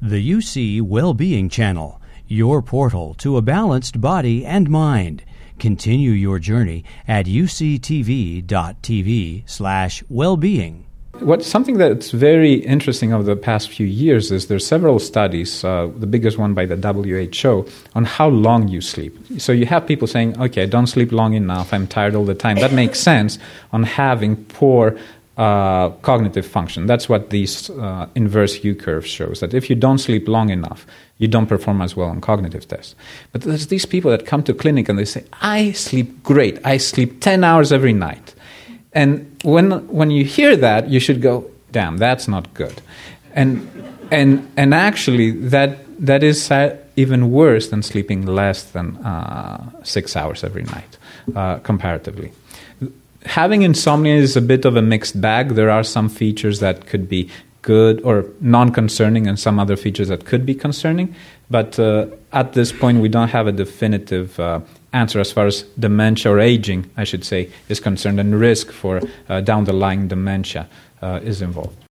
The UC Wellbeing Channel, your portal to a balanced body and mind. Continue your journey at uctv.tv/wellbeing. Something that's very interesting over the past few years is there's several studies, the biggest one by the WHO, on how long you sleep. So you have people saying, okay, I don't sleep long enough, I'm tired all the time. That makes sense on having poor cognitive function. That's what these inverse U-curve shows, that if you don't sleep long enough, you don't perform as well on cognitive tests. But there's these people that come to clinic and they say, I sleep great. I sleep 10 hours every night. And when you hear that, you should go, damn, that's not good. And actually, that is even worse than sleeping less than 6 hours every night, comparatively. Having insomnia is a bit of a mixed bag. There are some features that could be good or non-concerning and some other features that could be concerning. But at this point, we don't have a definitive answer as far as dementia or aging, I should say, is concerned, and risk for down-the-line dementia is involved.